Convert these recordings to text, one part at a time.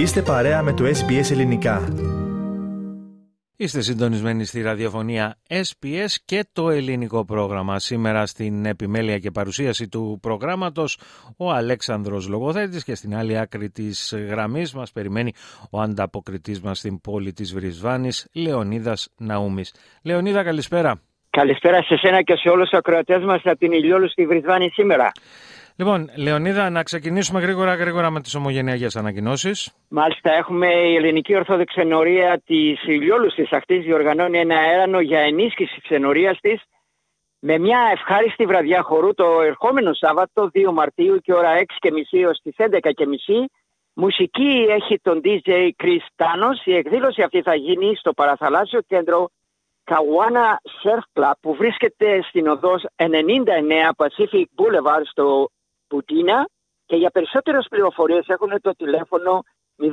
Είστε παρέα με το SBS Ελληνικά. Είστε συντονισμένοι στη ραδιοφωνία SBS και το ελληνικό πρόγραμμα. Σήμερα στην επιμέλεια και παρουσίαση του προγράμματος ο Αλέξανδρος Λογοθέτης και στην άλλη άκρη της γραμμής μας περιμένει ο ανταποκριτής μας στην πόλη της Βρισβάνης, Λεωνίδας Ναούμης. Λεωνίδα, καλησπέρα. Καλησπέρα σε σένα και σε όλους τους ακροατές μας από την Ηλιόλου στη Βρισβάνη σήμερα. Λοιπόν, Λεωνίδα, να ξεκινήσουμε γρήγορα με τις ομογενειακές ανακοινώσεις. Μάλιστα, έχουμε η Ελληνική Ορθόδοξη Ενορία της Ηλιόλουστης Ακτής διοργανώνει ένα έρανο για ενίσχυση της ενορίας της με μια ευχάριστη βραδιά χορού το ερχόμενο Σάββατο 2 Μαρτίου και ώρα 6.30 έως τις 11.30. Μουσική έχει τον DJ Chris Thanos. Η εκδήλωση αυτή θα γίνει στο παραθαλάσσιο κέντρο Καουάνα Shirtlap που βρίσκεται στην οδό 99 Pacific Boulevard στο Πουτίνα και για περισσότερες πληροφορίες έχουν το τηλέφωνο 0407-833-660.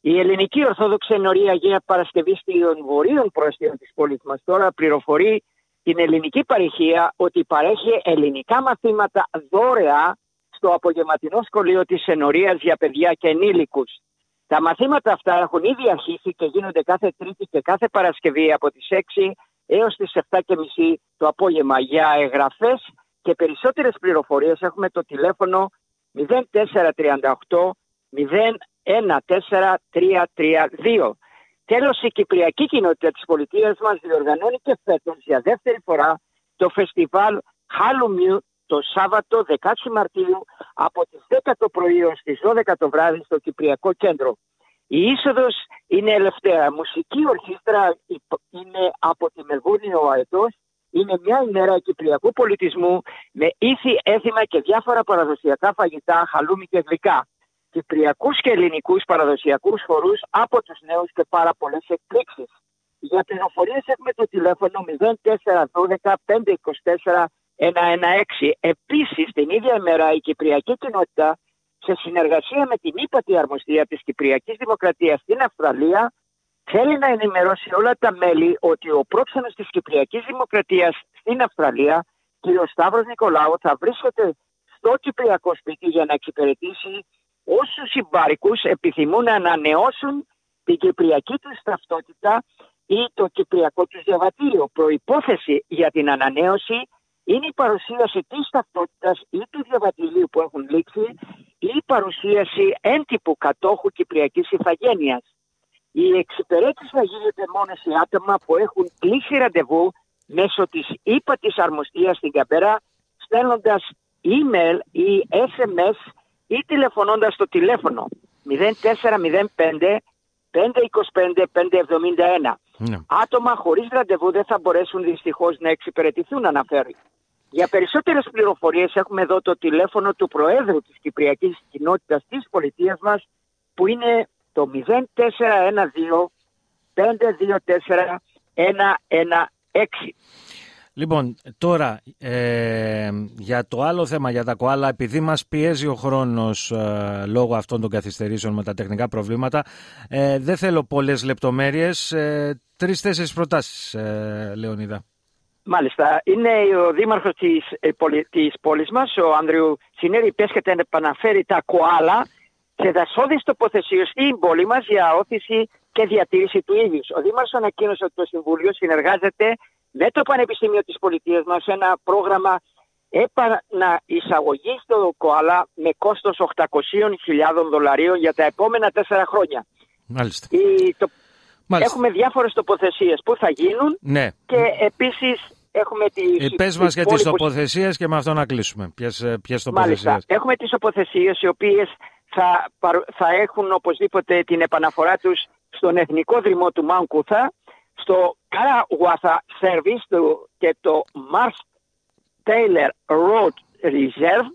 Η Ελληνική Ορθόδοξη Ενορία Αγία Παρασκευή των βορείων προαστίων της πόλης μας τώρα πληροφορεί την ελληνική παροικία ότι παρέχει ελληνικά μαθήματα δωρεά στο απογευματινό σχολείο της Ενορίας για παιδιά και ενήλικους. Τα μαθήματα αυτά έχουν ήδη αρχίσει και γίνονται κάθε Τρίτη και κάθε Παρασκευή από τις 6 έως τις 7.30 το απόγευμα. Για εγγραφές και περισσότερες πληροφορίες έχουμε το τηλέφωνο 0438 014332. Τέλος, η Κυπριακή Κοινότητα της πολιτείας μας διοργανώνει και φέτος για δεύτερη φορά το φεστιβάλ Χάλουμιου το Σάββατο 16 Μαρτίου από τις 10 το πρωί έως τις 12 το βράδυ στο Κυπριακό Κέντρο. Η είσοδος είναι ελευθερία. Μουσική ορχήστρα είναι από τη Μελβούρνη ο Αετός. Είναι μια ημέρα κυπριακού πολιτισμού με ήθη, έθιμα και διάφορα παραδοσιακά φαγητά, χαλούμι και γλυκά. Κυπριακούς και ελληνικούς παραδοσιακούς χορούς από τους νέους και πάρα πολλές εκπλήξεις. Για πληροφορίες έχουμε το τηλέφωνο 0412 524 116. Επίσης, την ίδια ημέρα η Κυπριακή Κοινότητα σε συνεργασία με την Ύπατη Αρμοστία της Κυπριακής Δημοκρατίας στην Αυστραλία θέλει να ενημερώσει όλα τα μέλη ότι ο πρόξενος της Κυπριακής Δημοκρατίας στην Αυστραλία, κ. Σταύρος Νικολάου, θα βρίσκεται στο κυπριακό σπίτι για να εξυπηρετήσει όσους συμπάρικους επιθυμούν να ανανεώσουν την κυπριακή τους ταυτότητα ή το κυπριακό τους διαβατήριο. Προϋπόθεση για την ανανέωση είναι η παρουσίαση της ταυτότητας ή του διαβατηρίου που έχουν λήξει ή η παρουσίαση έντυπου κατόχου κυπριακής ηθαγένειας. Η εξυπηρέτηση θα γίνεται μόνο σε άτομα που έχουν κλείσει ραντεβού μέσω της ύπατης αρμοστίας στην Καμπέρα, στέλνοντας email ή SMS ή τηλεφωνώντας το τηλέφωνο 0405 525 571. Ναι. Άτομα χωρίς ραντεβού δεν θα μπορέσουν δυστυχώς να εξυπηρετηθούν, αναφέρει. Για περισσότερες πληροφορίες έχουμε εδώ το τηλέφωνο του Προέδρου της Κυπριακής Κοινότητας της πολιτείας μας που είναι το 0412 524 116. Λοιπόν, τώρα για το άλλο θέμα, για τα ΚΟΑΛΑ, επειδή μας πιέζει ο χρόνος λόγω αυτών των καθυστερήσεων με τα τεχνικά προβλήματα, δεν θέλω πολλές λεπτομέρειες. 3-4 προτάσεις, Λεωνίδα. Μάλιστα. Είναι ο δήμαρχος της πόλης μας, ο Άντριου Schrinner, υπέσχεται να επαναφέρει τα ΚΟΑΛΑ σε δασώδεις τοποθεσίες στην πόλη μας για όθηση και διατήρηση του ίδιου. Ο δήμαρχος ανακοίνωσε ότι το Συμβούλιο συνεργάζεται με το Πανεπιστήμιο της Πολιτείας μας ένα πρόγραμμα επαναεισαγωγής στο ΚΟΑΛΑ με κόστος $800,000 για τα επόμενα 4 χρόνια. Μάλιστα. Μάλιστα. Έχουμε διάφορες τοποθεσίες που θα γίνουν, ναι. Και επίσης έχουμε τις... Πες μας για τις τοποθεσίες και με αυτό να κλείσουμε. Ποιες τοποθεσίες? Μάλιστα. Έχουμε τις τοποθεσίες οι οποίες θα έχουν οπωσδήποτε την επαναφορά τους στον Εθνικό Δρυμό του Μάου Κούθα, στο Καραουάθα Σέρβι και το Μαρς Taylor Road Reserve,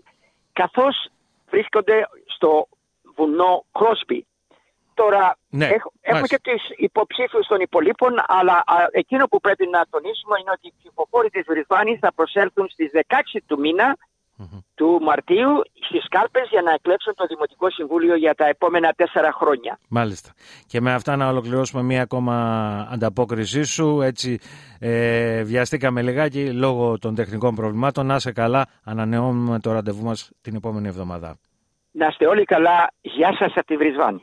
καθώς βρίσκονται στο βουνό Κόσπι. Τώρα, ναι, έχουμε και τους υποψήφιους των υπολείπων, αλλά εκείνο που πρέπει να τονίσουμε είναι ότι οι ψηφοφόροι της Βρισβάνης θα προσέλθουν στις 16 του μήνα του Μαρτίου στις κάλπες για να εκλέξουν το Δημοτικό Συμβούλιο για τα επόμενα 4 χρόνια. Μάλιστα. Και με αυτά να ολοκληρώσουμε μία ακόμα ανταπόκρισή σου. Έτσι βιαστήκαμε λιγάκι λόγω των τεχνικών προβλημάτων. Να είσαι καλά. Ανανεώνουμε το ραντεβού μας την επόμενη εβδομάδα. Να είστε όλοι καλά. Γεια σας από τη Βρισβάνη.